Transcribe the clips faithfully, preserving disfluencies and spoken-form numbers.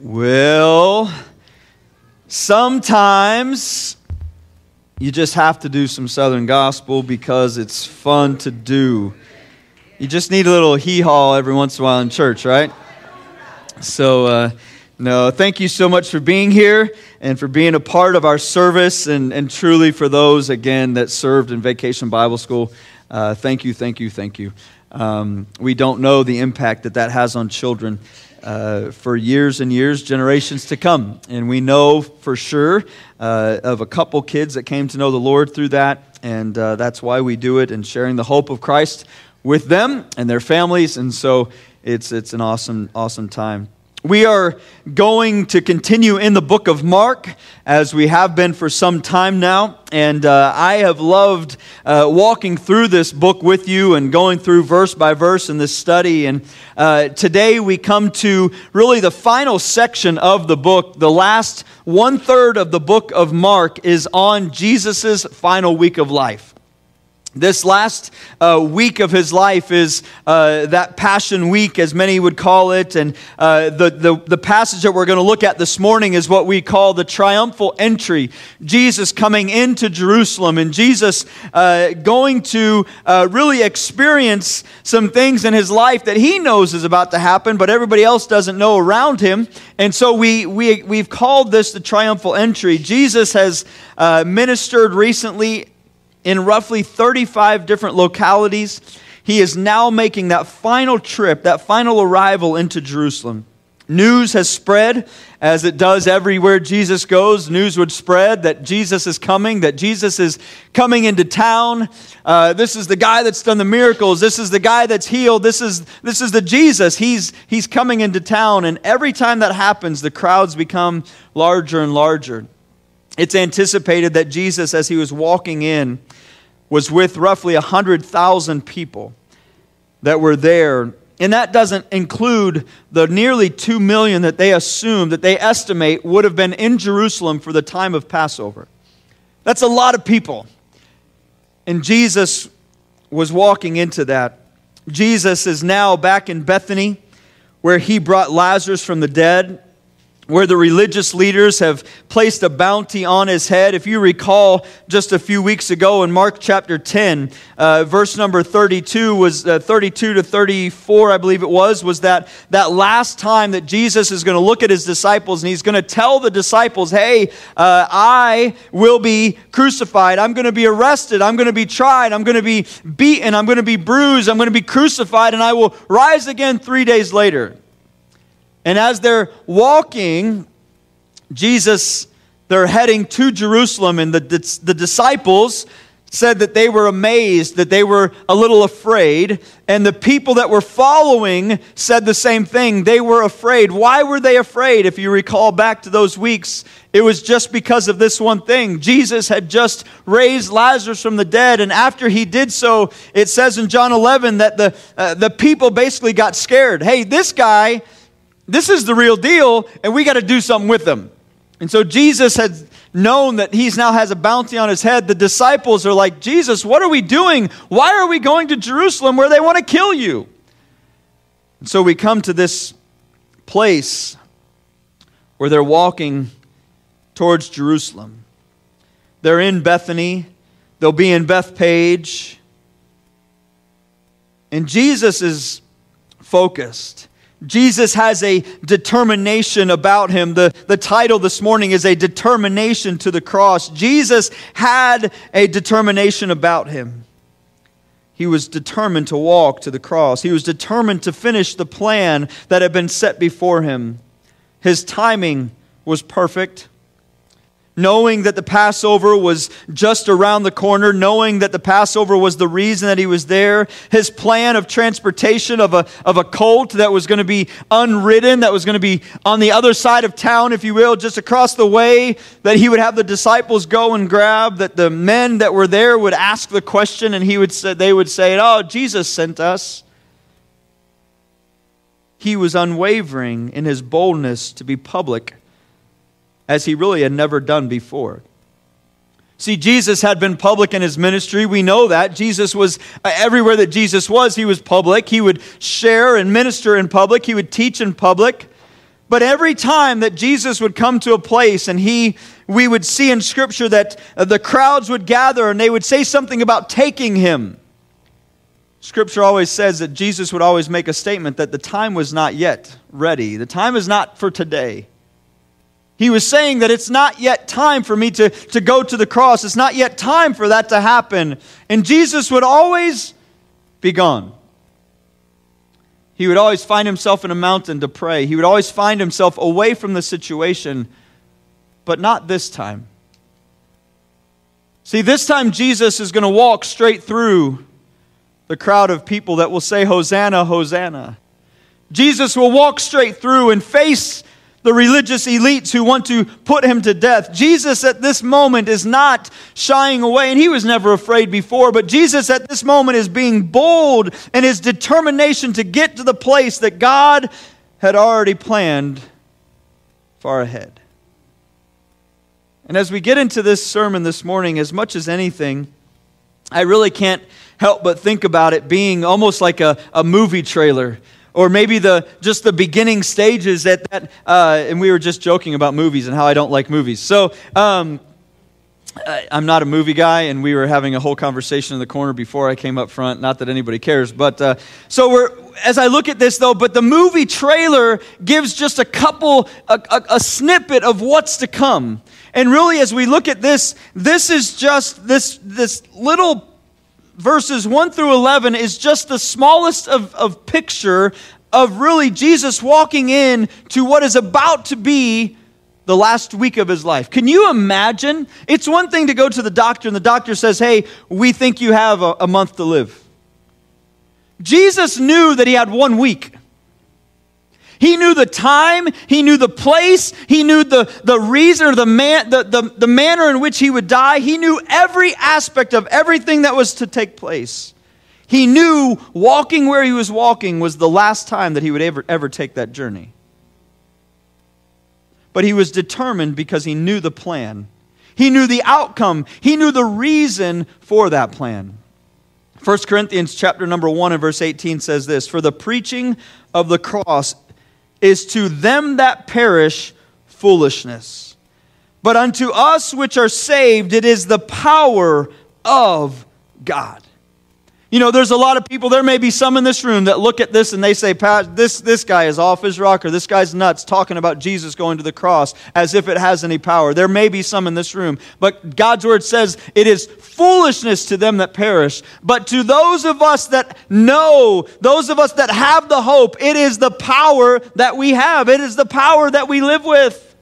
Well, sometimes you just have to do some Southern gospel because it's fun to do. You just need a little hee-haw every once in a while in church, right? So, uh, no, thank you so much for being here and for being a part of our service, and, and truly for those, again, that served in Vacation Bible School, uh, thank you, thank you, thank you. Um, we don't know the impact that that has on children Uh, for years and years, generations to come. And we know for sure uh, of a couple kids that came to know the Lord through that, and uh, that's why we do it, and sharing the hope of Christ with them and their families. And so it's it's an awesome, awesome time. We are going to continue in the book of Mark, as we have been for some time now, and uh, I have loved uh, walking through this book with you and going through verse by verse in this study, and uh, today we come to really the final section of the book. The last one-third of the book of Mark is on Jesus' final week of life. This last uh, week of his life is uh, that Passion Week, as many would call it, and uh, the, the, the passage that we're going to look at this morning is what we call the triumphal entry. Jesus coming into Jerusalem, and Jesus uh, going to uh, really experience some things in his life that he knows is about to happen, but everybody else doesn't know around him. And so we, we, we've called this the triumphal entry. Jesus has uh, ministered recently in roughly thirty-five different localities. He is now making that final trip, that final arrival into Jerusalem. News has spread, as it does everywhere Jesus goes. News would spread that Jesus is coming, that Jesus is coming into town. Uh, this is the guy that's done the miracles. This is the guy that's healed. This is this is the Jesus. He's he's coming into town. And every time that happens, the crowds become larger and larger. It's anticipated that Jesus, as he was walking in, was with roughly one hundred thousand people that were there. And that doesn't include the nearly two million that they assume, that they estimate would have been in Jerusalem for the time of Passover. That's a lot of people. And Jesus was walking into that. Jesus is now back in Bethany, where he brought Lazarus from the dead, where the religious leaders have placed a bounty on his head. If you recall, just a few weeks ago in Mark chapter ten, uh, verse number thirty-two was uh, thirty-two to thirty-four, I believe it was, was that that last time that Jesus is going to look at his disciples, and he's going to tell the disciples, hey, uh, I will be crucified. I'm going to be arrested. I'm going to be tried. I'm going to be beaten. I'm going to be bruised. I'm going to be crucified, and I will rise again three days later. And as they're walking, Jesus, they're heading to Jerusalem, and the, the disciples said that they were amazed, that they were a little afraid, and the people that were following said the same thing. They were afraid. Why were they afraid? If you recall back to those weeks, it was just because of this one thing. Jesus had just raised Lazarus from the dead, and after he did so, it says in John eleven that the, uh, the people basically got scared. Hey, this guy, this is the real deal, and we got to do something with them. And so Jesus had known that he now has a bounty on his head. The disciples are like, Jesus, what are we doing? Why are we going to Jerusalem where they want to kill you? And so we come to this place where they're walking towards Jerusalem. They're in Bethany. They'll be in Bethpage. And Jesus is focused. Jesus has a determination about him. The, the title this morning is A Determination to the Cross. Jesus had a determination about him. He was determined to walk to the cross. He was determined to finish the plan that had been set before him. His timing was perfect. Knowing that the Passover was just around the corner, knowing that the Passover was the reason that he was there, his plan of transportation of a of a colt that was going to be unridden, that was going to be on the other side of town, if you will, just across the way, that he would have the disciples go and grab, that the men that were there would ask the question, and he would say, they would say, oh, Jesus sent us. He was unwavering in his boldness to be public, as he really had never done before. See, Jesus had been public in his ministry. We know that. Jesus was, everywhere that Jesus was, he was public. He would share and minister in public. He would teach in public. But every time that Jesus would come to a place and he, we would see in Scripture that the crowds would gather and they would say something about taking him. Scripture always says that Jesus would always make a statement that the time was not yet ready. The time is not for today. He was saying that it's not yet time for me to, to go to the cross. It's not yet time for that to happen. And Jesus would always be gone. He would always find himself in a mountain to pray. He would always find himself away from the situation, but not this time. See, this time Jesus is going to walk straight through the crowd of people that will say, Hosanna, Hosanna. Jesus will walk straight through and face the religious elites who want to put him to death. Jesus at this moment is not shying away, and he was never afraid before, but Jesus at this moment is being bold in his determination to get to the place that God had already planned far ahead. And as we get into this sermon this morning, as much as anything, I really can't help but think about it being almost like a, a movie trailer. Or maybe the just the beginning stages at that, uh, and we were just joking about movies and how I don't like movies. So um, I, I'm not a movie guy, and we were having a whole conversation in the corner before I came up front. Not that anybody cares, but uh, so we're as I look at this though. But the movie trailer gives just a couple a, a, a snippet of what's to come, and really as we look at this, this is just this this little. Verses one through eleven is just the smallest of, of picture of really Jesus walking in to what is about to be the last week of his life. Can you imagine? It's one thing to go to the doctor and the doctor says, hey, we think you have a, a month to live. Jesus knew that he had one week. He knew the time, he knew the place, he knew the, the reason or the, man, the, the, the manner in which he would die. He knew every aspect of everything that was to take place. He knew walking where he was walking was the last time that he would ever, ever take that journey. But he was determined because he knew the plan. He knew the outcome. He knew the reason for that plan. First Corinthians chapter number one and verse eighteen says this, for the preaching of the cross is to them that perish foolishness. But unto us which are saved, it is the power of God. You know, there's a lot of people, there may be some in this room that look at this and they say, Pat, this, this guy is off his rocker, this guy's nuts, talking about Jesus going to the cross as if it has any power. There may be some in this room, but God's word says it is foolishness to them that perish. But to those of us that know, those of us that have the hope, it is the power that we have. It is the power that we live with.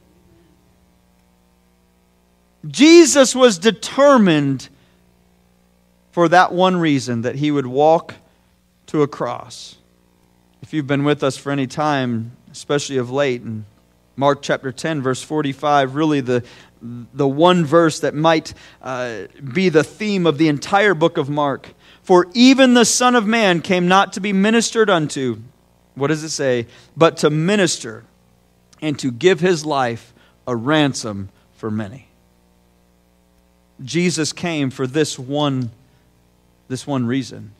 Jesus was determined for that one reason, that he would walk to a cross. If you've been with us for any time, especially of late, in Mark chapter ten, verse forty-five, really the, the one verse that might uh, be the theme of the entire book of Mark. For even the Son of Man came not to be ministered unto, what does it say? But to minister and to give his life a ransom for many. Jesus came for this one This one reason.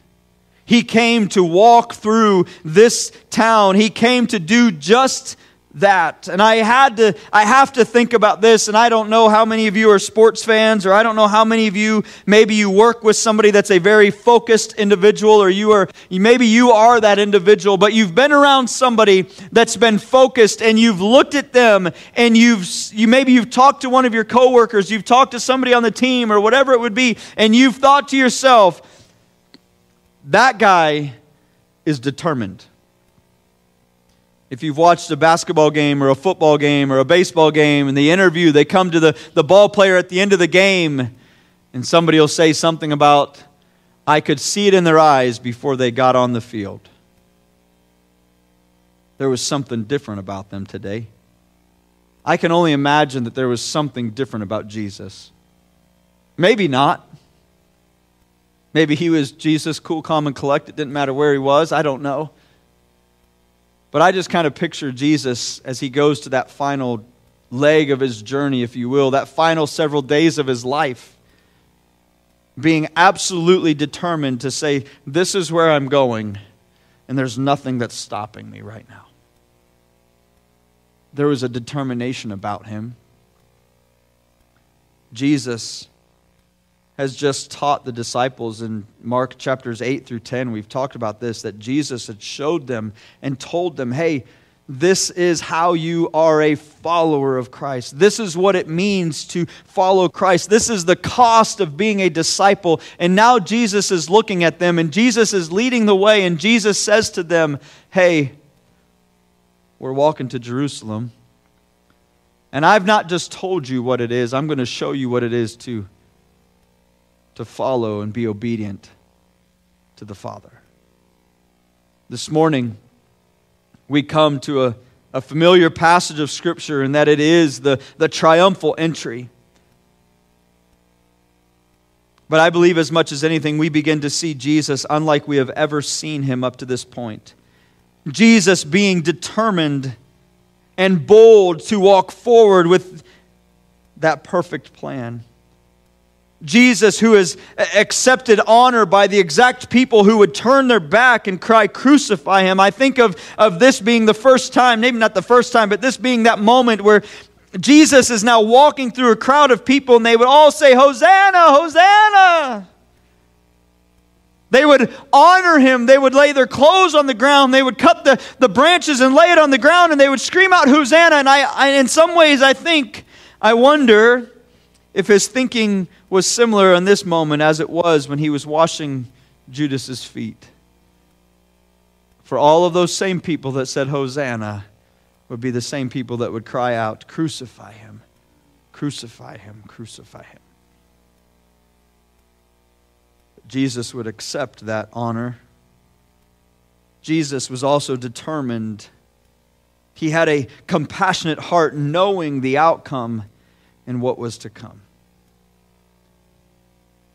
He came to walk through this town. He came to do just that. And I had to, I have to think about this, and I don't know how many of you are sports fans, or I don't know how many of you, maybe you work with somebody that's a very focused individual, or you are, maybe you are that individual, but you've been around somebody that's been focused, and you've looked at them, and you've, you maybe you've talked to one of your coworkers, you've talked to somebody on the team, or whatever it would be, and you've thought to yourself, that guy is determined. If you've watched a basketball game or a football game or a baseball game and the interview, they come to the, the ball player at the end of the game and somebody will say something about, I could see it in their eyes before they got on the field. There was something different about them today. I can only imagine that there was something different about Jesus. Maybe not. Maybe he was Jesus, cool, calm, and collected. Didn't matter where he was. I don't know. But I just kind of picture Jesus as he goes to that final leg of his journey, if you will, that final several days of his life, being absolutely determined to say, this is where I'm going, and there's nothing that's stopping me right now. there was a determination about him. Jesus has just taught the disciples in Mark chapters eight through ten. We've talked about this, that Jesus had showed them and told them, hey, this is how you are a follower of Christ. This is what it means to follow Christ. This is the cost of being a disciple. And now Jesus is looking at them, and Jesus is leading the way, and Jesus says to them, hey, we're walking to Jerusalem, and I've not just told you what it is. I'm going to show you what it is to, to follow and be obedient to the Father. This morning, we come to a, a familiar passage of Scripture, and that it is the, the triumphal entry. But I believe as much as anything, we begin to see Jesus unlike we have ever seen him up to this point. Jesus being determined and bold to walk forward with that perfect plan. Jesus, who has accepted honor by the exact people who would turn their back and cry, crucify him. I think of, of this being the first time, maybe not the first time, but this being that moment where Jesus is now walking through a crowd of people and they would all say, Hosanna, Hosanna. They would honor him. They would lay their clothes on the ground. They would cut the, the branches and lay it on the ground, and they would scream out, Hosanna. And I, I, in some ways, I think, I wonder if his thinking was similar in this moment as it was when he was washing Judas's feet. For all of those same people that said Hosanna would be the same people that would cry out, crucify him, crucify him, crucify him. Jesus would accept that honor. Jesus was also determined. He had a compassionate heart, knowing the outcome and what was to come.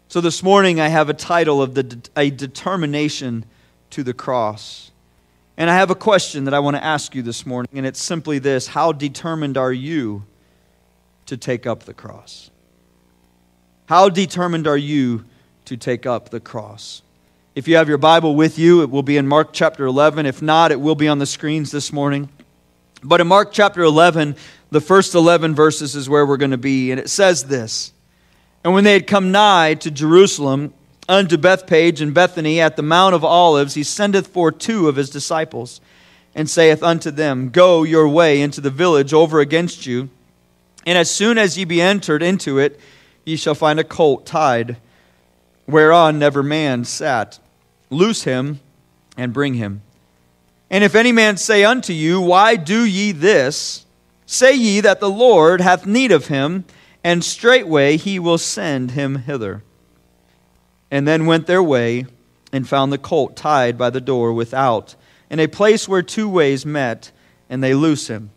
So this morning I have a title of the, A Determination to the Cross. And I have a question that I want to ask you this morning, and it's simply this: how determined are you to take up the cross? How determined are you to take up the cross? If you have your Bible with you, it will be in Mark chapter eleven. If not, it will be on the screens this morning. But in Mark chapter eleven, the first eleven verses is where we're going to be. And it says this: And when they had come nigh to Jerusalem, unto Bethpage and Bethany at the Mount of Olives, he sendeth forth two of his disciples, and saith unto them, Go your way into the village over against you, and as soon as ye be entered into it, ye shall find a colt tied, whereon never man sat. Loose him, and bring him. And if any man say unto you, Why do ye this? Say ye that the Lord hath need of him, and straightway he will send him hither. And then went their way, and found the colt tied by the door without, in a place where two ways met, and they loose him.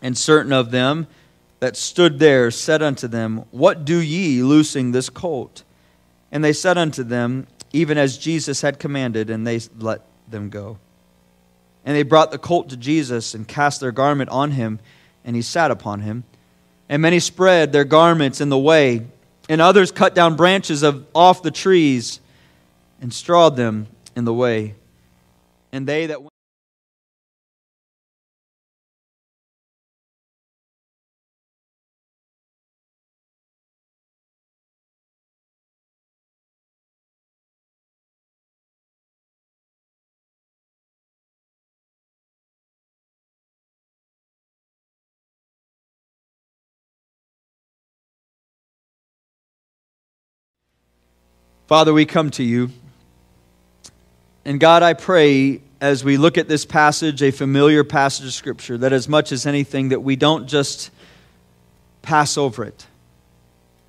And certain of them that stood there said unto them, What do ye loosing this colt? And they said unto them, Even as Jesus had commanded, and they let them go. And they brought the colt to Jesus, and cast their garment on him, and he sat upon him. And many spread their garments in the way, and others cut down branches of, off the trees, and strawed them in the way. And they that went Father, we come to you. And God, I pray as we look at this passage, a familiar passage of Scripture, that as much as anything, that we don't just pass over it.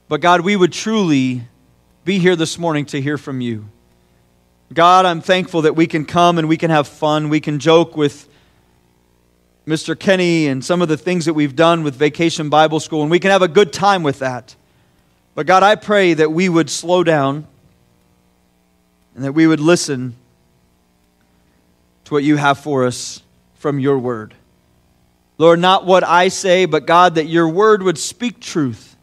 But God, we would truly be here this morning to hear from you. God, I'm thankful that we can come and we can have fun. We can joke with Mister Kenny and some of the things that we've done with Vacation Bible School, and we can have a good time with that. But God, I pray that we would slow down, and that we would listen to what you have for us from your word. Lord, not what I say, but God, that your word would speak truth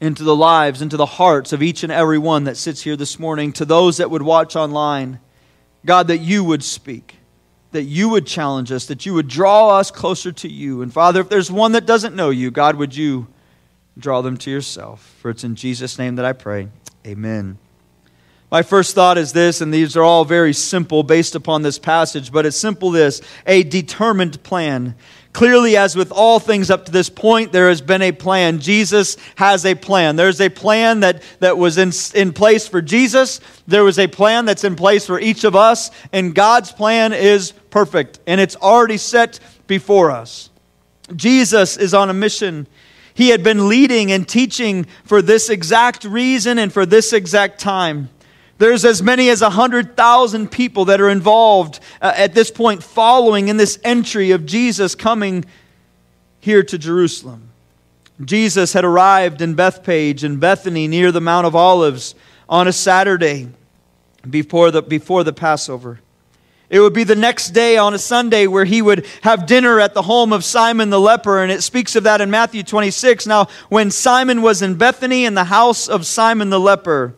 into the lives, into the hearts of each and every one that sits here this morning, to those that would watch online. God, that you would speak. that you would challenge us, that you would draw us closer to you. And Father, if there's one that doesn't know you, God, would you draw them to yourself? For it's in Jesus' name that I pray. Amen. My first thought is this, and these are all very simple based upon this passage, but it's simple this, a determined plan. Clearly, as with all things up to this point, there has been a plan. Jesus has a plan. There's a plan that, that was in, in place for Jesus. There was a plan that's in place for each of us, and God's plan is perfect, and it's already set before us. Jesus is on a mission. He had been leading and teaching for this exact reason and for this exact time. There's as many as one hundred thousand people that are involved uh, at this point following in this entry of Jesus coming here to Jerusalem. Jesus had arrived in Bethpage and Bethany near the Mount of Olives on a Saturday before the, before the Passover. It would be the next day on a Sunday where he would have dinner at the home of Simon the leper, and it speaks of that in Matthew twenty-six. Now, when Simon was in Bethany in the house of Simon the leper,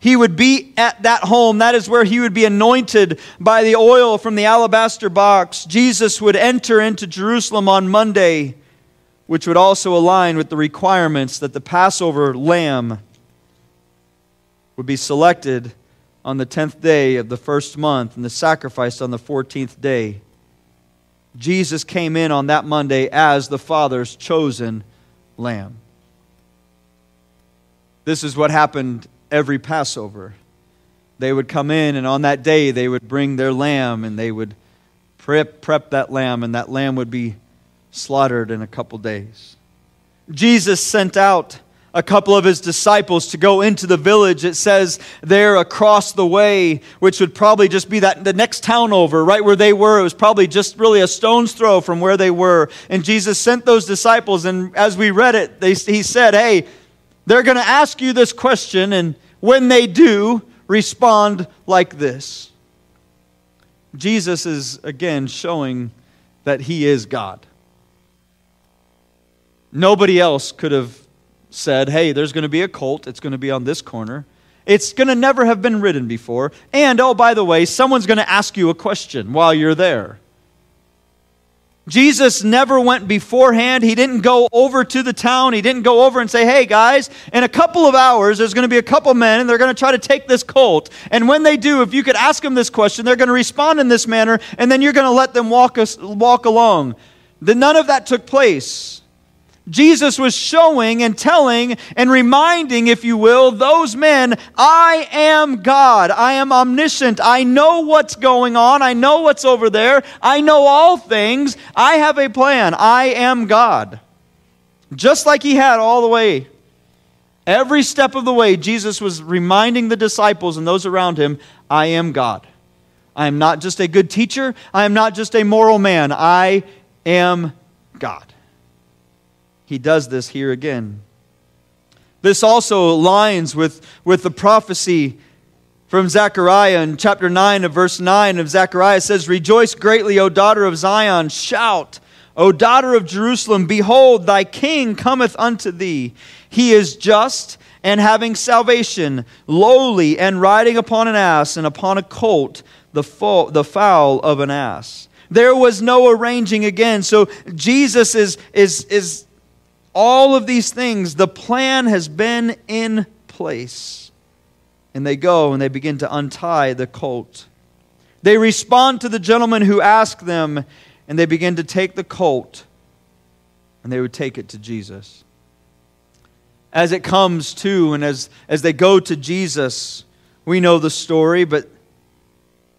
he would be at that home. That is where he would be anointed by the oil from the alabaster box. Jesus would enter into Jerusalem on Monday, which would also align with the requirements that the Passover lamb would be selected on the tenth day of the first month and the sacrifice on the fourteenth day. Jesus came in on that Monday as the Father's chosen lamb. This is what happened every Passover. They would come in, and on that day they would bring their lamb, and they would prep, prep that lamb, and that lamb would be slaughtered in a couple days. Jesus sent out a couple of his disciples to go into the village. It says there across the way, which would probably just be that the next town over, right where they were. It was probably just really a stone's throw from where they were. And Jesus sent those disciples, and as we read it, they, he said, hey, they're going to ask you this question, and when they do, respond like this. Jesus is, again, showing that he is God. Nobody else could have said, hey, there's going to be a cult. It's going to be on this corner. It's going to never have been written before. And, oh, by the way, someone's going to ask you a question while you're there. Jesus never went beforehand. He didn't go over to the town. He didn't go over and say, hey, guys, in a couple of hours, there's going to be a couple men, and they're going to try to take this colt. And when they do, if you could ask them this question, they're going to respond in this manner, and then you're going to let them walk us, walk along. Then none of that took place. Jesus was showing and telling and reminding, if you will, those men, I am God. I am omniscient. I know what's going on. I know what's over there. I know all things. I have a plan. I am God. Just like he had all the way. Every step of the way, Jesus was reminding the disciples and those around him, I am God. I am not just a good teacher. I am not just a moral man. I am God. He does this here again. This also aligns with, with the prophecy from Zechariah in chapter nine of verse nine of Zechariah says, rejoice greatly, O daughter of Zion, shout, O daughter of Jerusalem, behold, thy king cometh unto thee. He is just and having salvation, lowly and riding upon an ass and upon a colt, the foal, the foal of an ass. There was no arranging again. So Jesus is is is all of these things, the plan has been in place. And they go and they begin to untie the colt. They respond to the gentleman who asked them, and they begin to take the colt, and they would take it to Jesus. As it comes to, and as, as they go to Jesus, we know the story, but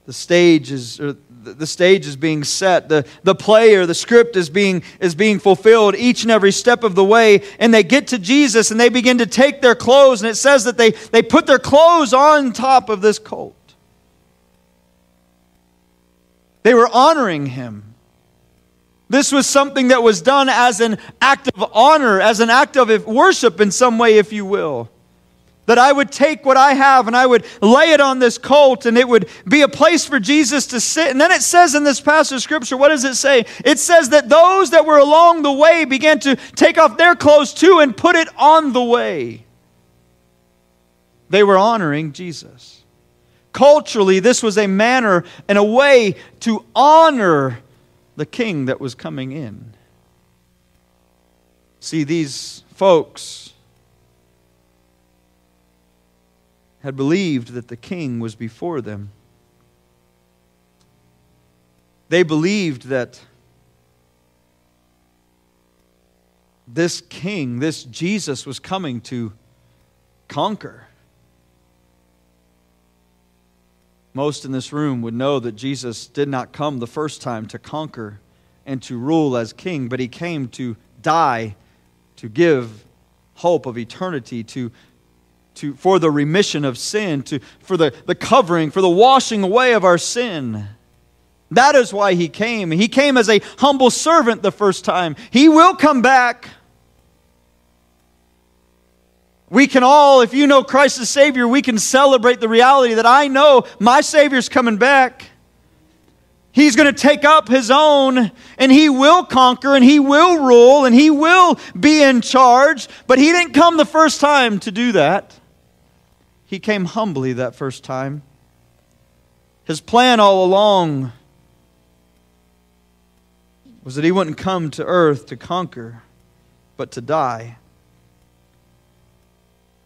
the stage is... Or The stage is being set. The, the play or the script is being, is being fulfilled each and every step of the way. And they get to Jesus and they begin to take their clothes. And it says that they, they put their clothes on top of this colt. They were honoring him. This was something that was done as an act of honor, as an act of worship in some way, if you will. That I would take what I have and I would lay it on this colt, and it would be a place for Jesus to sit. And then it says in this passage of Scripture, what does it say? It says that those that were along the way began to take off their clothes too and put it on the way. They were honoring Jesus. culturally, this was a manner and a way to honor the king that was coming in. See, these folks had believed that the king was before them. They believed that this king, this Jesus, was coming to conquer. Most in this room would know that Jesus did not come the first time to conquer and to rule as king, but he came to die, to give hope of eternity, to to for the remission of sin, to for the, the covering, for the washing away of our sin. That is why he came. He came as a humble servant the first time. He will come back. We can all, if you know Christ as Savior, we can celebrate the reality that I know my Savior's coming back. He's going to take up His own, and He will conquer, and He will rule, and He will be in charge. But He didn't come the first time to do that. He came humbly that first time. His plan all along was that He wouldn't come to earth to conquer, but to die.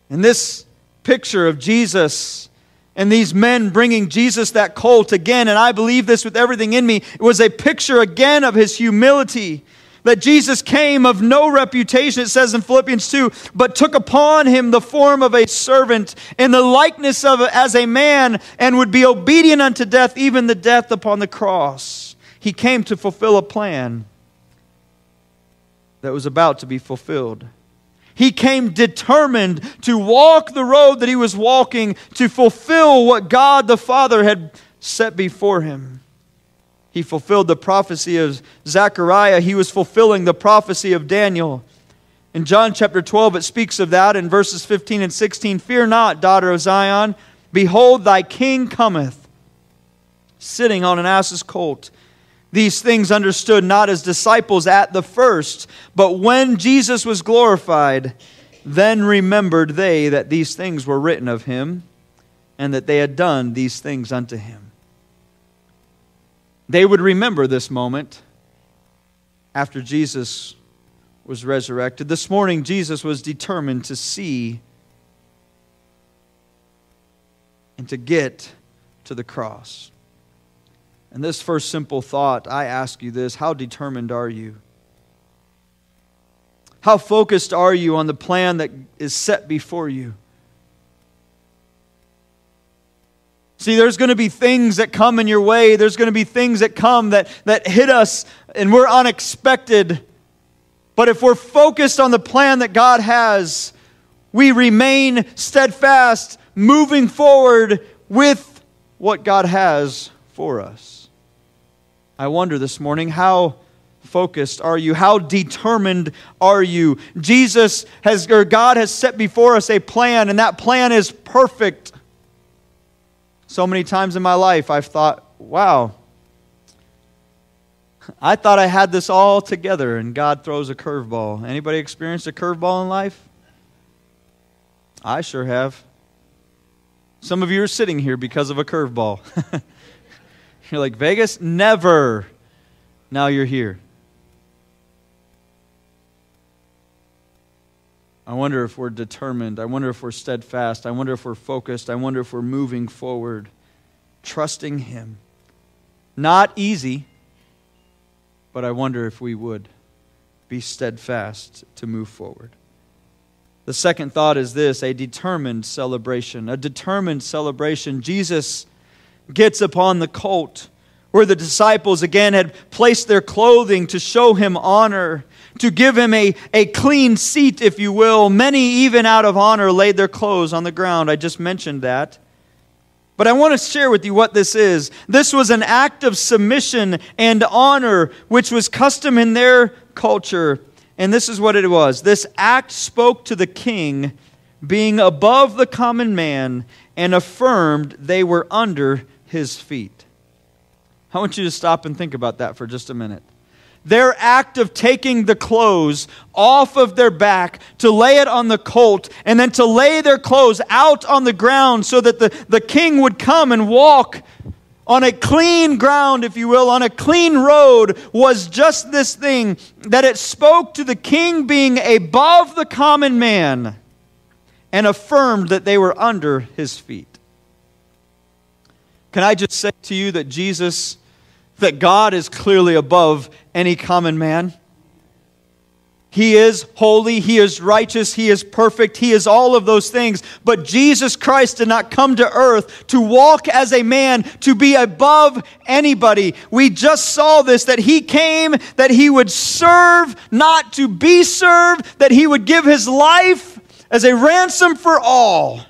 And this picture of Jesus and these men bringing Jesus that colt again, and I believe this with everything in me, it was a picture again of His humility, that Jesus came of no reputation, it says in Philippians two, but took upon Him the form of a servant and the likeness of as a man, and would be obedient unto death, even the death upon the cross. He came to fulfill a plan that was about to be fulfilled. He came determined to walk the road that He was walking to fulfill what God the Father had set before Him. He fulfilled the prophecy of Zechariah. He was fulfilling the prophecy of Daniel. In John chapter twelve, it speaks of that in verses fifteen and sixteen. Fear not, daughter of Zion. Behold, thy king cometh, sitting on an ass's colt. These things understood not as disciples at the first, but when Jesus was glorified, then remembered they that these things were written of Him, and that they had done these things unto Him. They would remember this moment after Jesus was resurrected. This morning, Jesus was determined to see and to get to the cross. And this first simple thought, I ask you this: how determined are you? How focused are you on the plan that is set before you? See, there's going to be things that come in your way. There's going to be things that come that, that hit us, and we're unexpected. But if we're focused on the plan that God has, we remain steadfast, moving forward with what God has for us. I wonder this morning, how focused are you? How determined are you? Jesus has, or God has set before us a plan, and that plan is perfect. So many times in my life, I've thought, wow, I thought I had this all together, and God throws a curveball. Anybody experienced a curveball in life? I sure have. Some of you are sitting here because of a curveball. You're like, Vegas? Never. Now you're here. I wonder if we're determined. I wonder if we're steadfast. I wonder if we're focused. I wonder if we're moving forward, trusting Him. Not easy, but I wonder if we would be steadfast to move forward. The second thought is this: a determined celebration. A determined celebration. Jesus gets upon the colt, where the disciples again had placed their clothing to show Him honor, to give Him a, a clean seat, if you will. Many, even out of honor, laid their clothes on the ground. I just mentioned that. But I want to share with you what this is. This was an act of submission and honor, which was custom in their culture. And this is what it was. This act spoke to the king, being above the common man, and affirmed they were under His feet. I want you to stop and think about that for just a minute. Their act of taking the clothes off of their back to lay it on the colt and then to lay their clothes out on the ground so that the, the king would come and walk on a clean ground, if you will, on a clean road, was just this thing that it spoke to the king being above the common man and affirmed that they were under his feet. Can I just say to you that Jesus, that God is clearly above any common man? He is holy, He is righteous, He is perfect, He is all of those things. But Jesus Christ did not come to earth to walk as a man, to be above anybody. We just saw this, that He came, that He would serve, not to be served, that He would give His life as a ransom for all.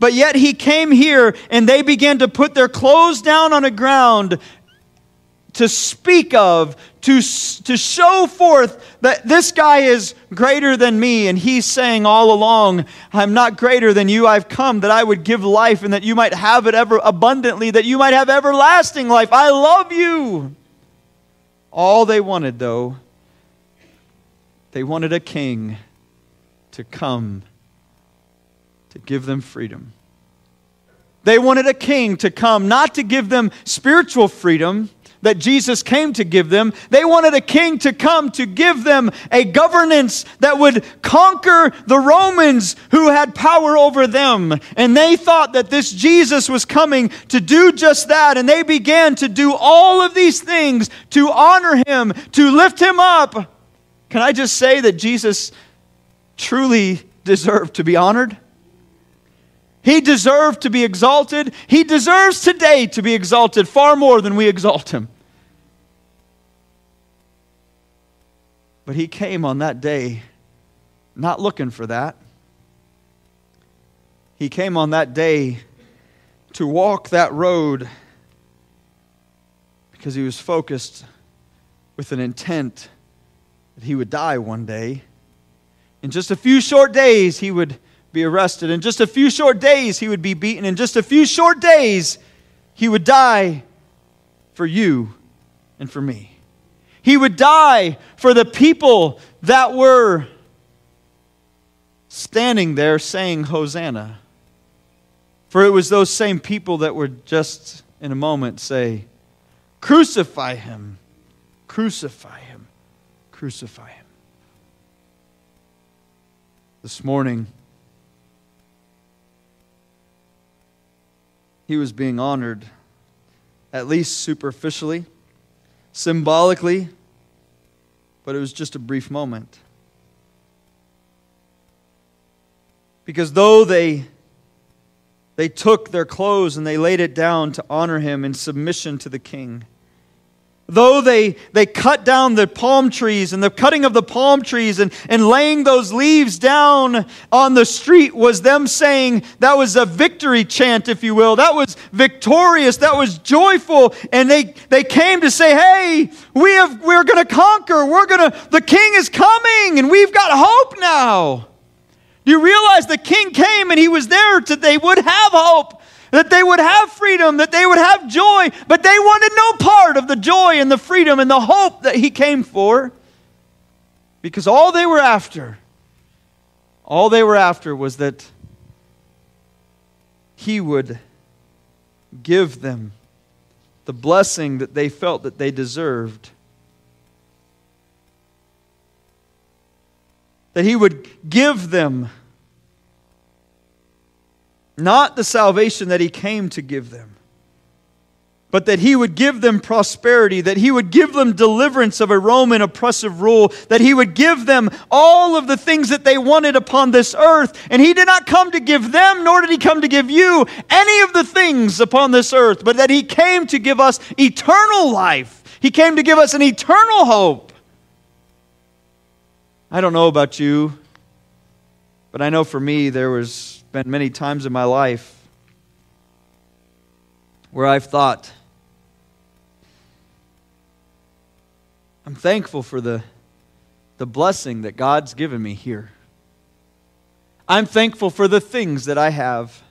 But yet He came here and they began to put their clothes down on the ground to speak of, to, to show forth that this guy is greater than me. And He's saying all along, I'm not greater than you. I've come that I would give life and that you might have it ever abundantly, that you might have everlasting life. I love you. All they wanted, though, they wanted a king to come to give them freedom. They wanted a king to come, not to give them spiritual freedom that Jesus came to give them. They wanted a king to come to give them a governance that would conquer the Romans who had power over them. And they thought that this Jesus was coming to do just that. And they began to do all of these things to honor Him, to lift Him up. Can I just say that Jesus truly deserved to be honored? He deserved to be exalted. He deserves today to be exalted far more than we exalt Him. But He came on that day not looking for that. He came on that day to walk that road because He was focused with an intent that He would die one day. In just a few short days, He would be arrested. In just a few short days, He would be beaten. In just a few short days, He would die for you and for me. He would die for the people that were standing there saying, Hosanna. For it was those same people that would just in a moment say, crucify Him, crucify Him, crucify Him. This morning, He was being honored, at least superficially, symbolically, but it was just a brief moment. Because though they, they took their clothes and they laid it down to honor Him in submission to the king, though they, they cut down the palm trees, and the cutting of the palm trees and, and laying those leaves down on the street was them saying, that was a victory chant, if you will. That was victorious. That was joyful. And they, they came to say, hey, we have, we're going to conquer. We're going to, the king is coming and we've got hope now. Do you realize the king came and He was there that they would have hope, that they would have freedom, that they would have joy, but they wanted no part of the joy and the freedom and the hope that He came for, because all they were after, all they were after was that He would give them the blessing that they felt that they deserved, that He would give them not the salvation that He came to give them, but that He would give them prosperity, that He would give them deliverance of a Roman oppressive rule, that He would give them all of the things that they wanted upon this earth. And He did not come to give them, nor did He come to give you any of the things upon this earth, but that He came to give us eternal life. He came to give us an eternal hope. I don't know about you, but I know for me there was been many times in my life where I've thought, I'm thankful for the, the blessing that God's given me here. I'm thankful for the things that I have.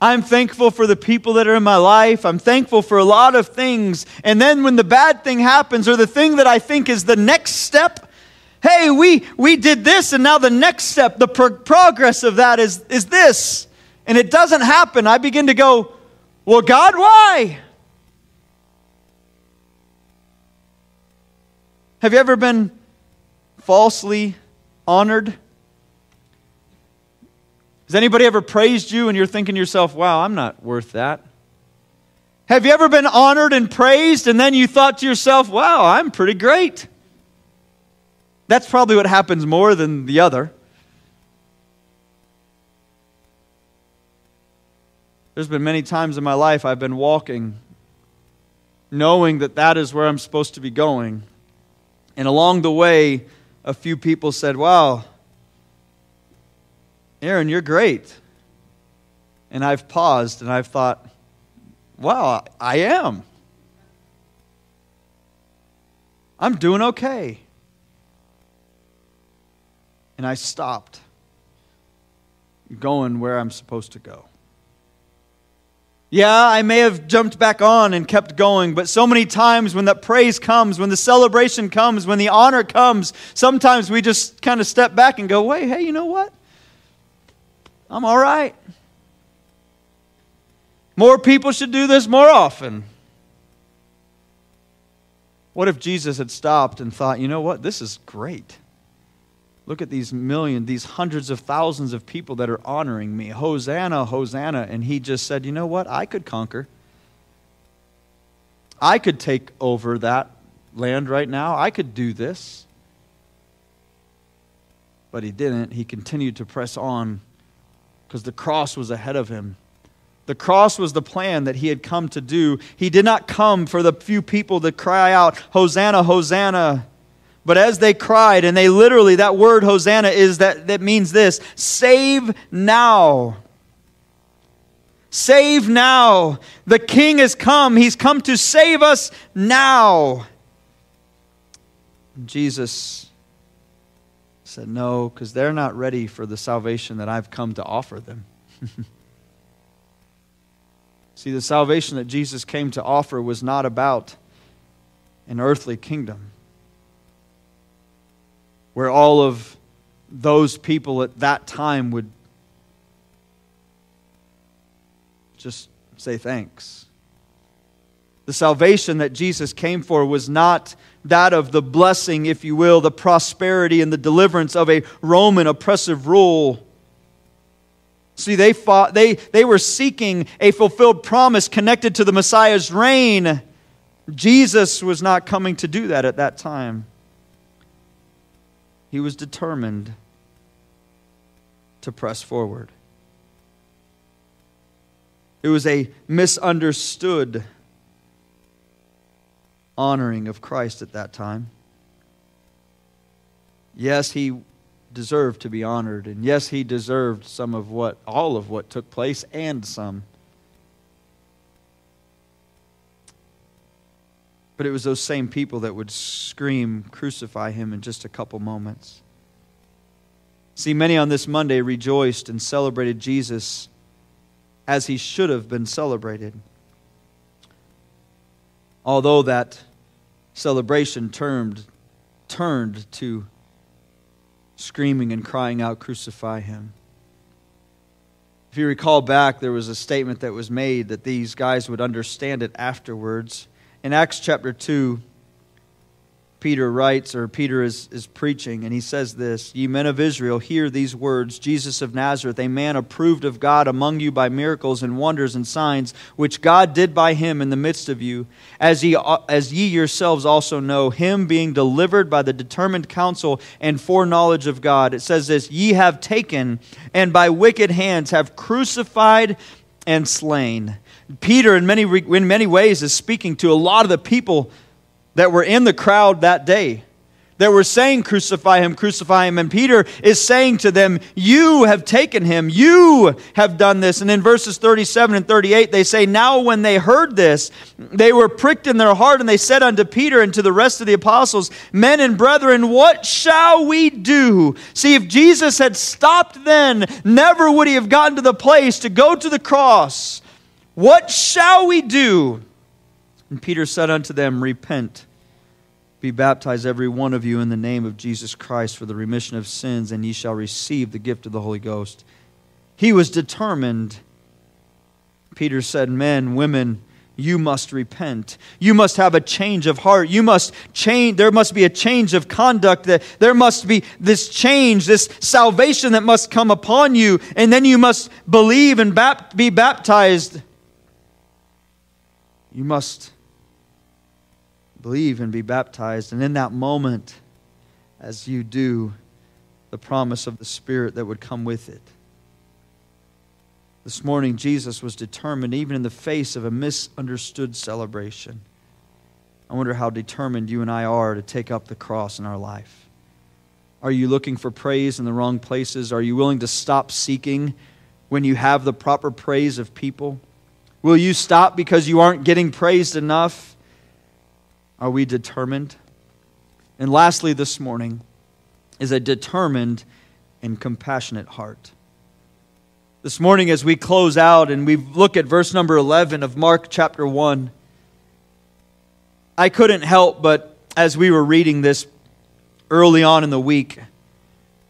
I'm thankful for the people that are in my life. I'm thankful for a lot of things. And then when the bad thing happens, or the thing that I think is the next step, hey, we we did this, and now the next step, the pro- progress of that is, is this. And it doesn't happen. I begin to go, well, God, why? Have you ever been falsely honored? Has anybody ever praised you and you're thinking to yourself, wow, I'm not worth that? Have you ever been honored and praised and then you thought to yourself, wow, I'm pretty great? That's probably what happens more than the other. There's been many times in my life I've been walking knowing that that is where I'm supposed to be going. And along the way, a few people said, wow, Aaron, you're great. And I've paused and I've thought, wow, I am. I'm doing okay. And I stopped going where I'm supposed to go. Yeah, I may have jumped back on and kept going, but so many times when that praise comes, when the celebration comes, when the honor comes, sometimes we just kind of step back and go, wait, hey, you know what? I'm all right. More people should do this more often. What if Jesus had stopped and thought, you know what, this is great. Look at these million, these hundreds of thousands of people that are honoring me. Hosanna, Hosanna. And he just said, you know what, I could conquer. I could take over that land right now. I could do this. But he didn't. He continued to press on, because the cross was ahead of him. The cross was the plan that he had come to do. He did not come for the few people to cry out, Hosanna, Hosanna. But as they cried, and they literally, that word Hosanna is that, that means this, save now. Save now. The King has come. He's come to save us now. Jesus said, no, because they're not ready for the salvation that I've come to offer them. See, the salvation that Jesus came to offer was not about an earthly kingdom where all of those people at that time would just say thanks. The salvation that Jesus came for was not that of the blessing, if you will, the prosperity and the deliverance of a Roman oppressive rule. See, they fought, they, they were seeking a fulfilled promise connected to the Messiah's reign. Jesus was not coming to do that at that time. He was determined to press forward. It was a misunderstood honoring of Christ at that time. Yes, he deserved to be honored, and yes, he deserved some of what, all of what took place, and some. But it was those same people that would scream, crucify him in just a couple moments. See, many on this Monday rejoiced and celebrated Jesus as he should have been celebrated. Although that celebration turned, turned to screaming and crying out, crucify him. If you recall back, there was a statement that was made that these guys would understand it afterwards. In Acts chapter two, Peter writes, or Peter is, is preaching, and he says this, ye men of Israel, hear these words, Jesus of Nazareth, a man approved of God among you by miracles and wonders and signs, which God did by him in the midst of you, as ye, as ye yourselves also know, him being delivered by the determined counsel and foreknowledge of God. It says this, ye have taken, and by wicked hands have crucified and slain. Peter, in many, in many ways, is speaking to a lot of the people that were in the crowd that day. They were saying, crucify him, crucify him. And Peter is saying to them, you have taken him. You have done this. And in verses thirty-seven and thirty-eight, they say, now when they heard this, they were pricked in their heart, and they said unto Peter and to the rest of the apostles, men and brethren, what shall we do? See, if Jesus had stopped then, never would he have gotten to the place to go to the cross. What shall we do? And Peter said unto them, repent. Be baptized every one of you in the name of Jesus Christ for the remission of sins, and ye shall receive the gift of the Holy Ghost. He was determined. Peter said, men, women, you must repent. You must have a change of heart. You must change. There must be a change of conduct. That there must be this change, this salvation that must come upon you, and then you must believe and be baptized. You must believe and be baptized. And in that moment, as you do, the promise of the Spirit that would come with it. This morning, Jesus was determined, even in the face of a misunderstood celebration. I wonder how determined you and I are to take up the cross in our life. Are you looking for praise in the wrong places? Are you willing to stop seeking when you have the proper praise of people? Will you stop because you aren't getting praised enough? Are we determined? And lastly, this morning is a determined and compassionate heart. This morning, as we close out and we look at verse number eleven of Mark chapter one, I couldn't help but, as we were reading this early on in the week,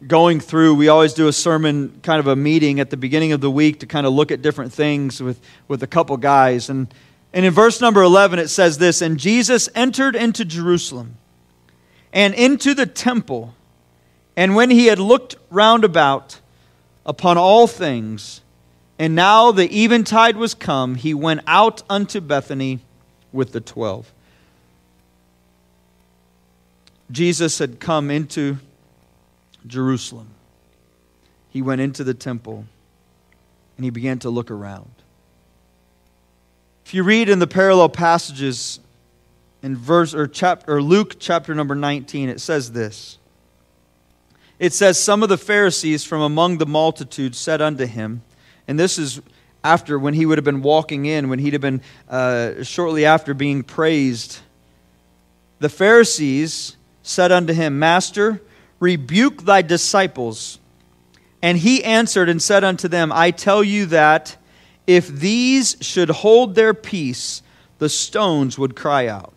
going through, we always do a sermon, kind of a meeting at the beginning of the week to kind of look at different things with, with a couple guys. And And in verse number eleven, it says this, and Jesus entered into Jerusalem and into the temple. And when he had looked round about upon all things, and now the eventide was come, he went out unto Bethany with the twelve. Jesus had come into Jerusalem. He went into the temple and he began to look around. If you read in the parallel passages in verse or chapter or Luke chapter number nineteen, it says this. It says, some of the Pharisees from among the multitude said unto him, and this is after when he would have been walking in, when he'd have been uh, shortly after being praised. The Pharisees said unto him, Master, rebuke thy disciples. And he answered and said unto them, I tell you that if these should hold their peace, the stones would cry out.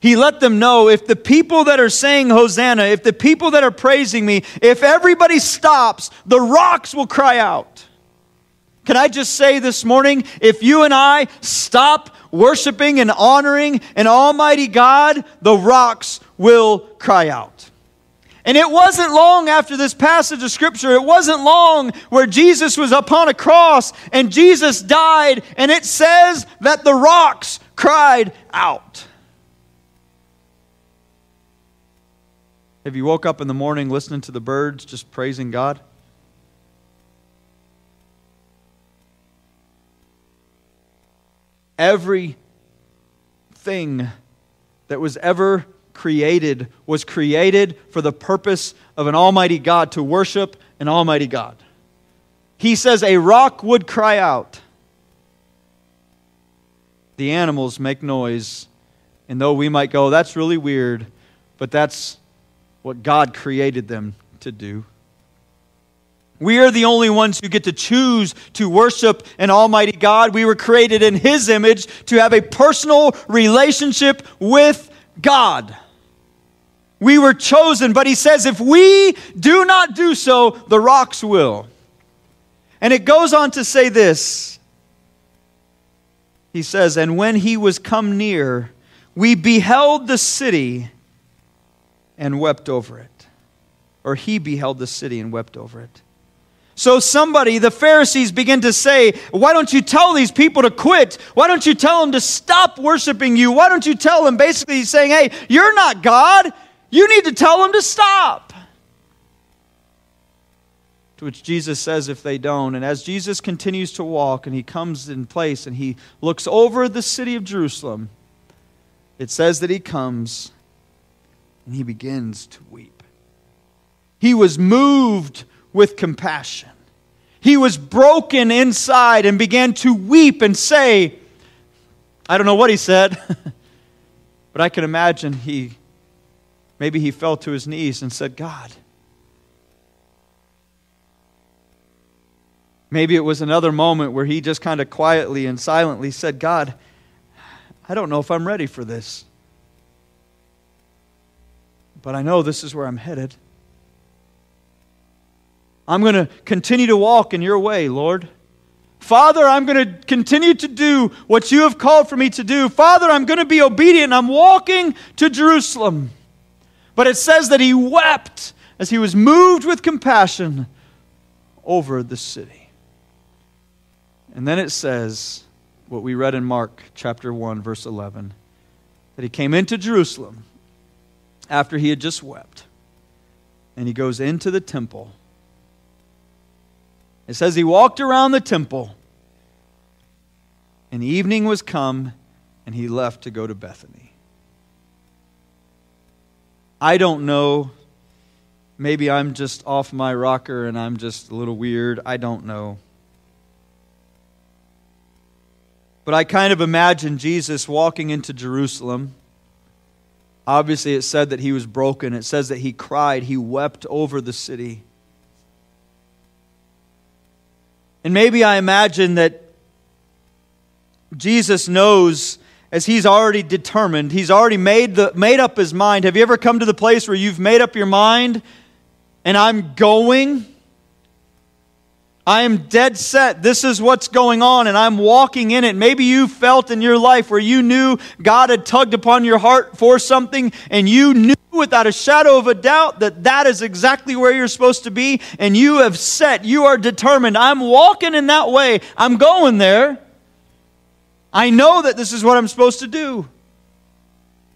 He let them know, if the people that are saying Hosanna, if the people that are praising me, if everybody stops, the rocks will cry out. Can I just say this morning, if you and I stop worshiping and honoring an almighty God, the rocks will cry out. And it wasn't long after this passage of Scripture, it wasn't long where Jesus was upon a cross and Jesus died, and it says that the rocks cried out. Have you woke up in the morning listening to the birds just praising God? Everything that was ever created was created for the purpose of an almighty God, to worship an almighty God. He says a rock would cry out. The animals make noise, and though we might go, that's really weird, but that's what God created them to do. We are the only ones who get to choose to worship an almighty God. We were created in His image to have a personal relationship with God. We were chosen, but he says, if we do not do so, the rocks will. And it goes on to say this. He says, and when he was come near, we beheld the city and wept over it. Or he beheld the city and wept over it. So somebody, the Pharisees, begin to say, why don't you tell these people to quit? Why don't you tell them to stop worshiping you? Why don't you tell them, basically saying, hey, you're not God. You need to tell them to stop. To which Jesus says, if they don't. And as Jesus continues to walk and he comes in place and he looks over the city of Jerusalem, it says that he comes and he begins to weep. He was moved with compassion. He was broken inside and began to weep and say, I don't know what he said, but I can imagine he, maybe he fell to his knees and said, God. Maybe it was another moment where he just kind of quietly and silently said, God, I don't know if I'm ready for this, but I know this is where I'm headed. I'm going to continue to walk in your way, Lord. Father, I'm going to continue to do what you have called for me to do. Father, I'm going to be obedient. I'm walking to Jerusalem. But it says that he wept as he was moved with compassion over the city. And then it says what we read in Mark chapter one, verse eleven, that he came into Jerusalem after he had just wept, and he goes into the temple. It says he walked around the temple, and the evening was come, and he left to go to Bethany. I don't know. Maybe I'm just off my rocker and I'm just a little weird. I don't know. But I kind of imagine Jesus walking into Jerusalem. Obviously, it said that he was broken. It says that he cried. He wept over the city. And maybe I imagine that Jesus knows, as he's already determined, he's already made the made up his mind. Have you ever come to the place where you've made up your mind and I'm going? I am dead set. This is what's going on and I'm walking in it. Maybe you felt in your life where you knew God had tugged upon your heart for something and you knew without a shadow of a doubt that that is exactly where you're supposed to be, and you have set, you are determined, I'm walking in that way, I'm going there, I know that this is what I'm supposed to do.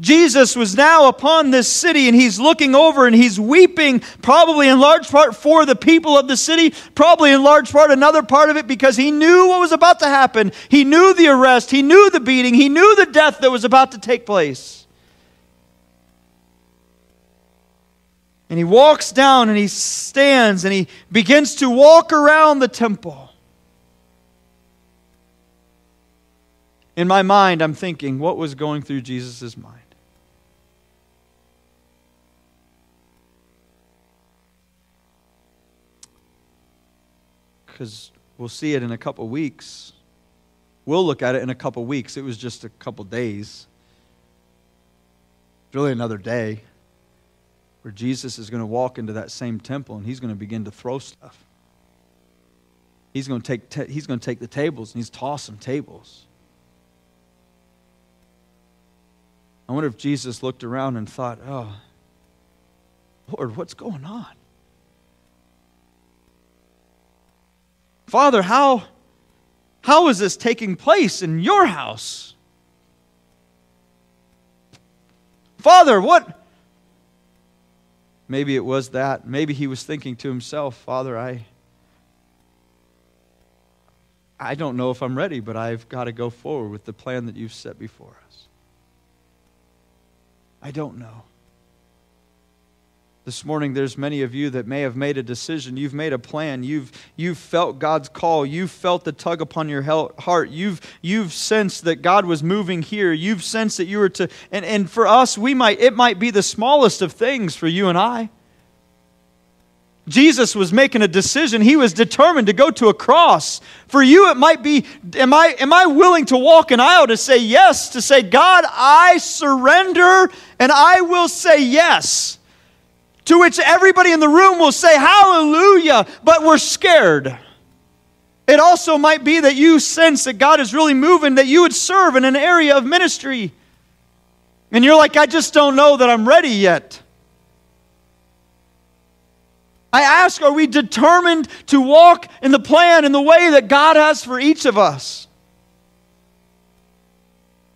Jesus was now upon this city, and he's looking over and he's weeping, probably in large part for the people of the city, probably in large part another part of it because he knew what was about to happen. He knew the arrest, he knew the beating, he knew the death that was about to take place. And he walks down and he stands and he begins to walk around the temple. In my mind, I'm thinking, what was going through Jesus' mind? Because we'll see it in a couple weeks. We'll look at it in a couple weeks. It was just a couple days. It's really another day, where Jesus is going to walk into that same temple and he's going to begin to throw stuff. He's going to take ta- he's going to take the tables and he's tossing tables. I wonder if Jesus looked around and thought, "Oh, Lord, what's going on? Father, how how is this taking place in your house? Father, what?" Maybe it was that. Maybe he was thinking to himself, Father, I, I don't know if I'm ready, but I've got to go forward with the plan that you've set before us. I don't know. This morning, there's many of you that may have made a decision. You've made a plan. You've, you've felt God's call. You've felt the tug upon your heart. You've, you've sensed that God was moving here. You've sensed that you were to... And, and for us, we might it might be the smallest of things for you and I. Jesus was making a decision. He was determined to go to a cross. For you, it might be, am I, am I willing to walk an aisle to say yes, to say, God, I surrender and I will say yes. To which everybody in the room will say, hallelujah, but we're scared. It also might be that you sense that God is really moving, that you would serve in an area of ministry. And you're like, I just don't know that I'm ready yet. I ask, are we determined to walk in the plan, in the way that God has for each of us?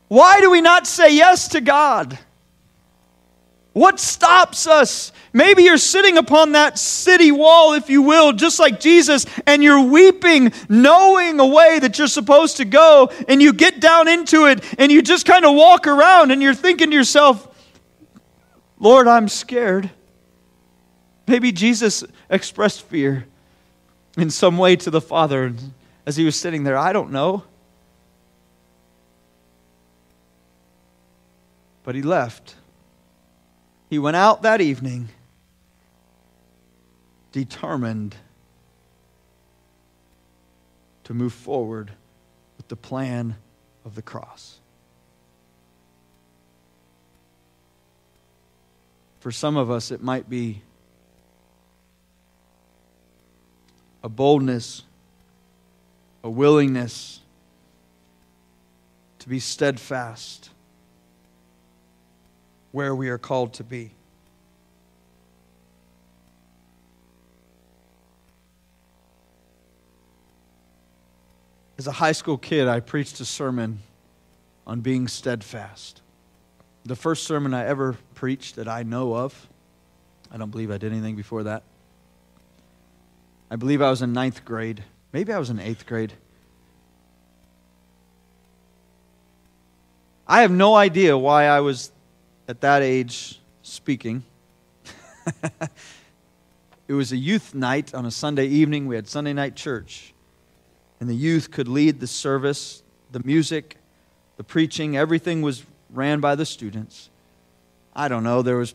Why do we not say yes to God? What stops us? Maybe you're sitting upon that city wall, if you will, just like Jesus, and you're weeping, knowing a way that you're supposed to go, and you get down into it, and you just kind of walk around, and you're thinking to yourself, Lord, I'm scared. Maybe Jesus expressed fear in some way to the Father as he was sitting there. I don't know. But he left. He went out that evening determined to move forward with the plan of the cross. For some of us, it might be a boldness, a willingness to be steadfast where we are called to be. As a high school kid, I preached a sermon on being steadfast. The first sermon I ever preached that I know of. I don't believe I did anything before that. I believe I was in ninth grade. Maybe I was in eighth grade. I have no idea why I was at that age speaking. It was a youth night on a Sunday evening. We had Sunday night church. And the youth could lead the service, the music, the preaching. Everything was ran by the students. I don't know. There was,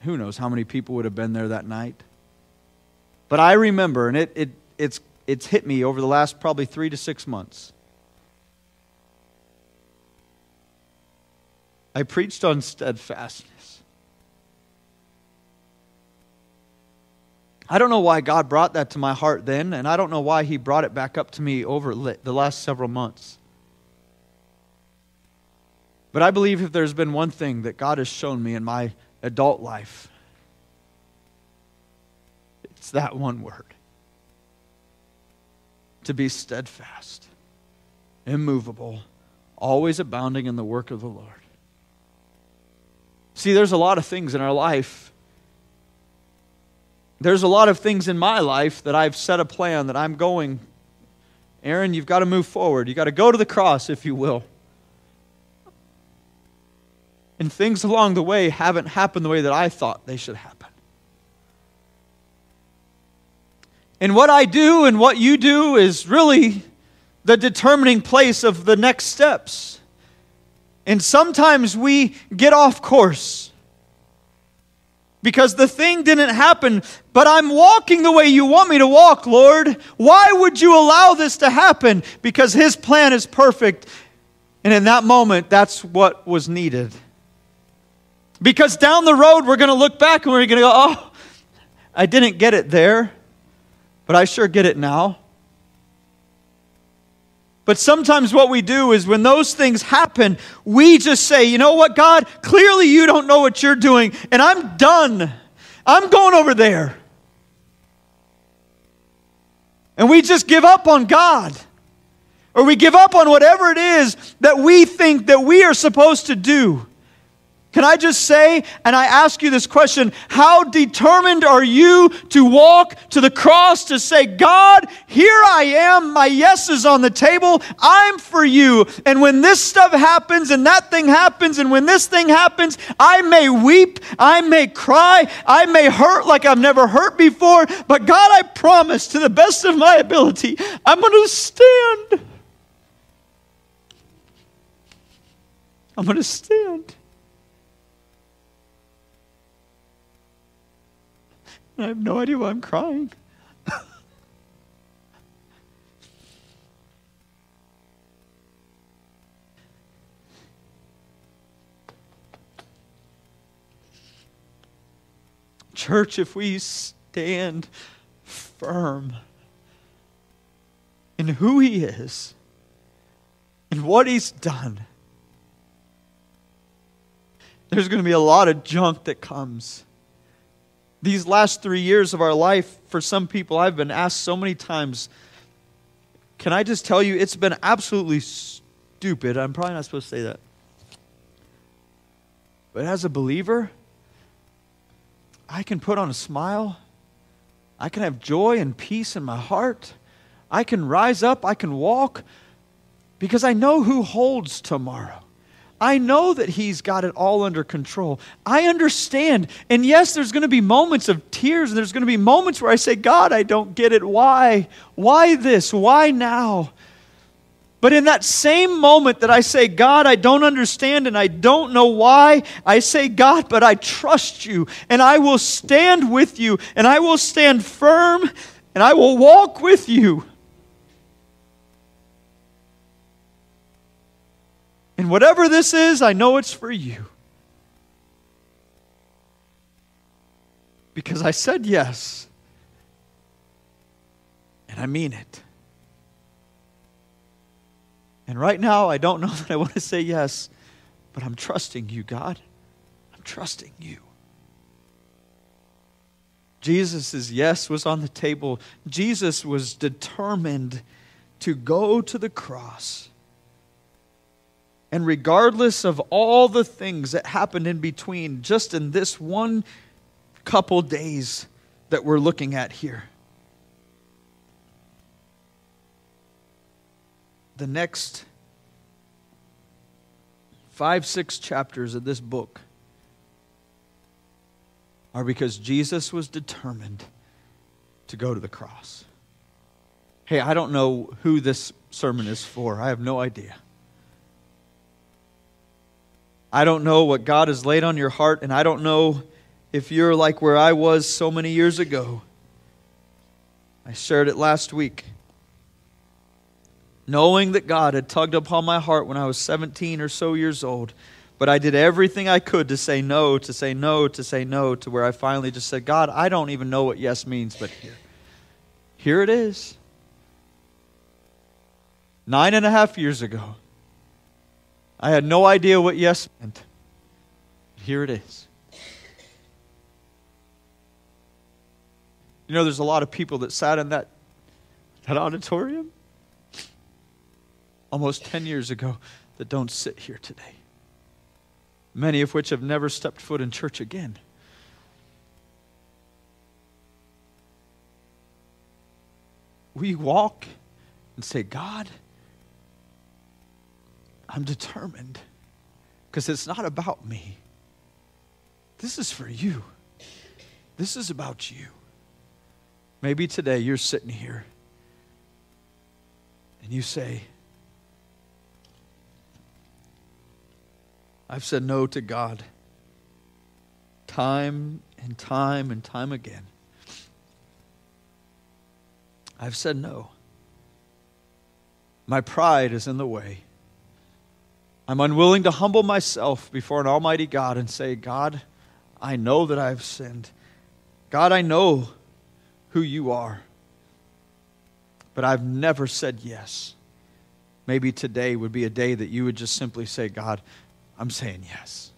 who knows how many people would have been there that night. But I remember, and it, it it's it's hit me over the last probably three to six months. I preached on steadfastness. I don't know why God brought that to my heart then, and I don't know why He brought it back up to me over the last several months. But I believe if there's been one thing that God has shown me in my adult life, it's that one word. To be steadfast, immovable, always abounding in the work of the Lord. See, there's a lot of things in our life. There's a lot of things in my life that I've set a plan that I'm going. Aaron, you've got to move forward. You've got to go to the cross, if you will. And things along the way haven't happened the way that I thought they should happen. And what I do and what you do is really the determining place of the next steps. And sometimes we get off course because the thing didn't happen, but I'm walking the way you want me to walk, Lord. Why would you allow this to happen? Because His plan is perfect. And in that moment, that's what was needed. Because down the road, we're going to look back and we're going to go, oh, I didn't get it there. But I sure get it now. But sometimes what we do is when those things happen, we just say, you know what, God, clearly you don't know what you're doing, and I'm done. I'm going over there. And we just give up on God. Or we give up on whatever it is that we think that we are supposed to do. Can I just say, and I ask you this question, how determined are you to walk to the cross to say, God, here I am, my yes is on the table, I'm for you. And when this stuff happens and that thing happens and when this thing happens, I may weep, I may cry, I may hurt like I've never hurt before, but God, I promise to the best of my ability, I'm going to stand. I'm going to stand. I have no idea why I'm crying. Church, if we stand firm in who He is and what He's done, there's going to be a lot of junk that comes. These last three years of our life, for some people, I've been asked so many times, can I just tell you, it's been absolutely stupid. I'm probably not supposed to say that. But as a believer, I can put on a smile. I can have joy and peace in my heart. I can rise up. I can walk because I know who holds tomorrow. I know that he's got it all under control. I understand. And yes, there's going to be moments of tears, and there's going to be moments where I say, God, I don't get it. Why? Why this? Why now? But in that same moment that I say, God, I don't understand and I don't know why, I say, God, but I trust you, and I will stand with you, and I will stand firm, and I will walk with you. And whatever this is, I know it's for you. Because I said yes, and I mean it. And right now, I don't know that I want to say yes, but I'm trusting you, God. I'm trusting you. Jesus' yes was on the table. Jesus was determined to go to the cross. And regardless of all the things that happened in between, just in this one couple days that we're looking at here, the next five, six chapters of this book are because Jesus was determined to go to the cross. Hey, I don't know who this sermon is for. I have no idea. I don't know what God has laid on your heart, and I don't know if you're like where I was so many years ago. I shared it last week. Knowing that God had tugged upon my heart when I was seventeen or so years old, but I did everything I could to say no, to say no, to say no, to where I finally just said, God, I don't even know what yes means, but here, here it is. Nine and a half years ago, I had no idea what yes meant. Here it is. You know, there's a lot of people that sat in that, that auditorium almost ten years ago that don't sit here today. Many of which have never stepped foot in church again. We walk and say, God, I'm determined because it's not about me. This is for you. This is about you. Maybe today you're sitting here and you say, I've said no to God time and time and time again. I've said no. My pride is in the way. I'm unwilling to humble myself before an almighty God and say, God, I know that I've sinned. God, I know who you are. But I've never said yes. Maybe today would be a day that you would just simply say, God, I'm saying yes.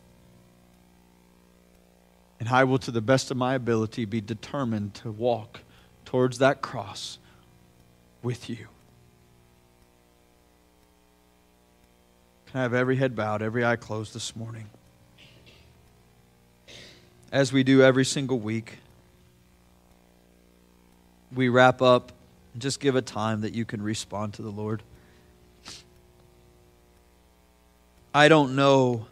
And I will, to the best of my ability, be determined to walk towards that cross with you. Can I have every head bowed, every eye closed this morning? As we do every single week, we wrap up and just give a time that you can respond to the Lord. I don't know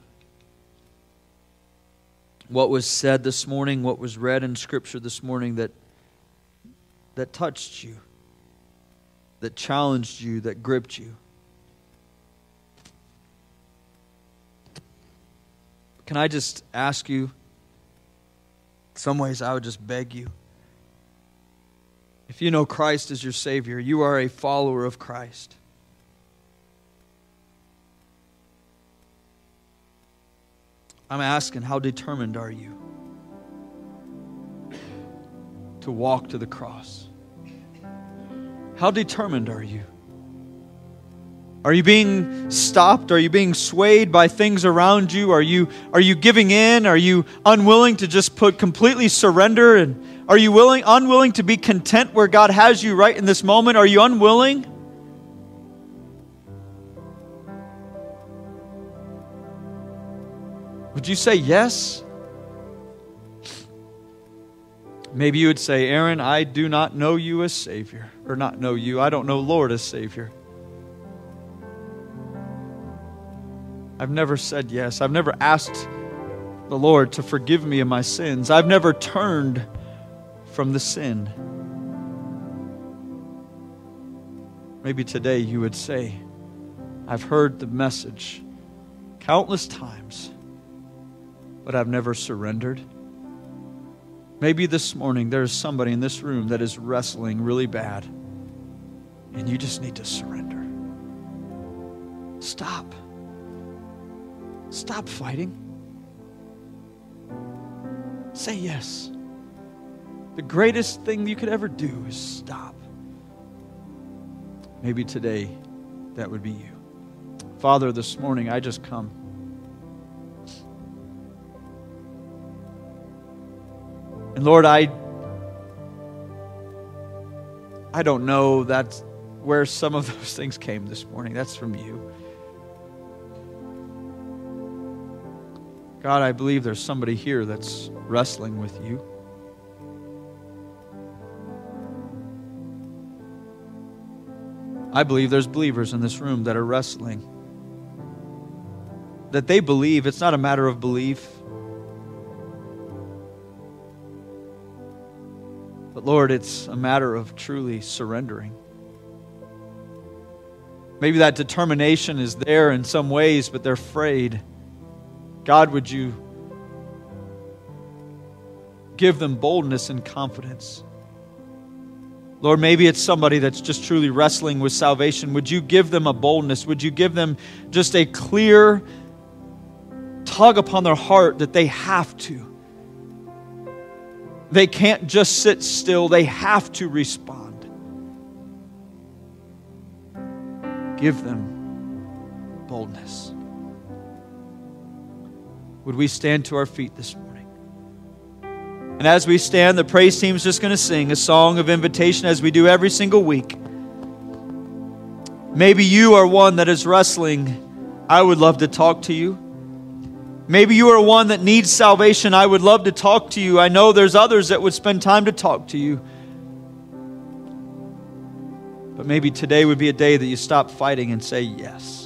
what was said this morning, what was read in Scripture this morning that that touched you, that challenged you, that gripped you. Can I just ask you, in some ways I would just beg you, if you know Christ as your Savior, you are a follower of Christ. I'm asking, how determined are you to walk to the cross? How determined are you? Are you being stopped? Are you being swayed by things around you? Are you, are you giving in? Are you unwilling to just put completely surrender? And are you willing, unwilling to be content where God has you right in this moment? Are you unwilling? Would you say yes? Maybe you would say, Aaron, I do not know you as Savior. Or not know you. I don't know Lord as Savior. I've never said yes. I've never asked the Lord to forgive me of my sins. I've never turned from the sin. Maybe today you would say, I've heard the message countless times, but I've never surrendered. Maybe this morning there's somebody in this room that is wrestling really bad, and you just need to surrender. Stop. Stop fighting. Say yes. The greatest thing you could ever do is stop. Maybe today that would be you. Father, this morning I just come. And Lord, I I don't know that's where some of those things came this morning. That's from you. God, I believe there's somebody here that's wrestling with you. I believe there's believers in this room that are wrestling. That they believe, it's not a matter of belief. But Lord, it's a matter of truly surrendering. Maybe that determination is there in some ways, but they're afraid. God, would you give them boldness and confidence? Lord, maybe it's somebody that's just truly wrestling with salvation. Would you give them a boldness? Would you give them just a clear tug upon their heart that they have to? They can't just sit still. They have to respond. Give them boldness. Would we stand to our feet this morning? And as we stand, the praise team's just going to sing a song of invitation as we do every single week. Maybe you are one that is wrestling. I would love to talk to you. Maybe you are one that needs salvation. I would love to talk to you. I know there's others that would spend time to talk to you. But maybe today would be a day that you stop fighting and say yes.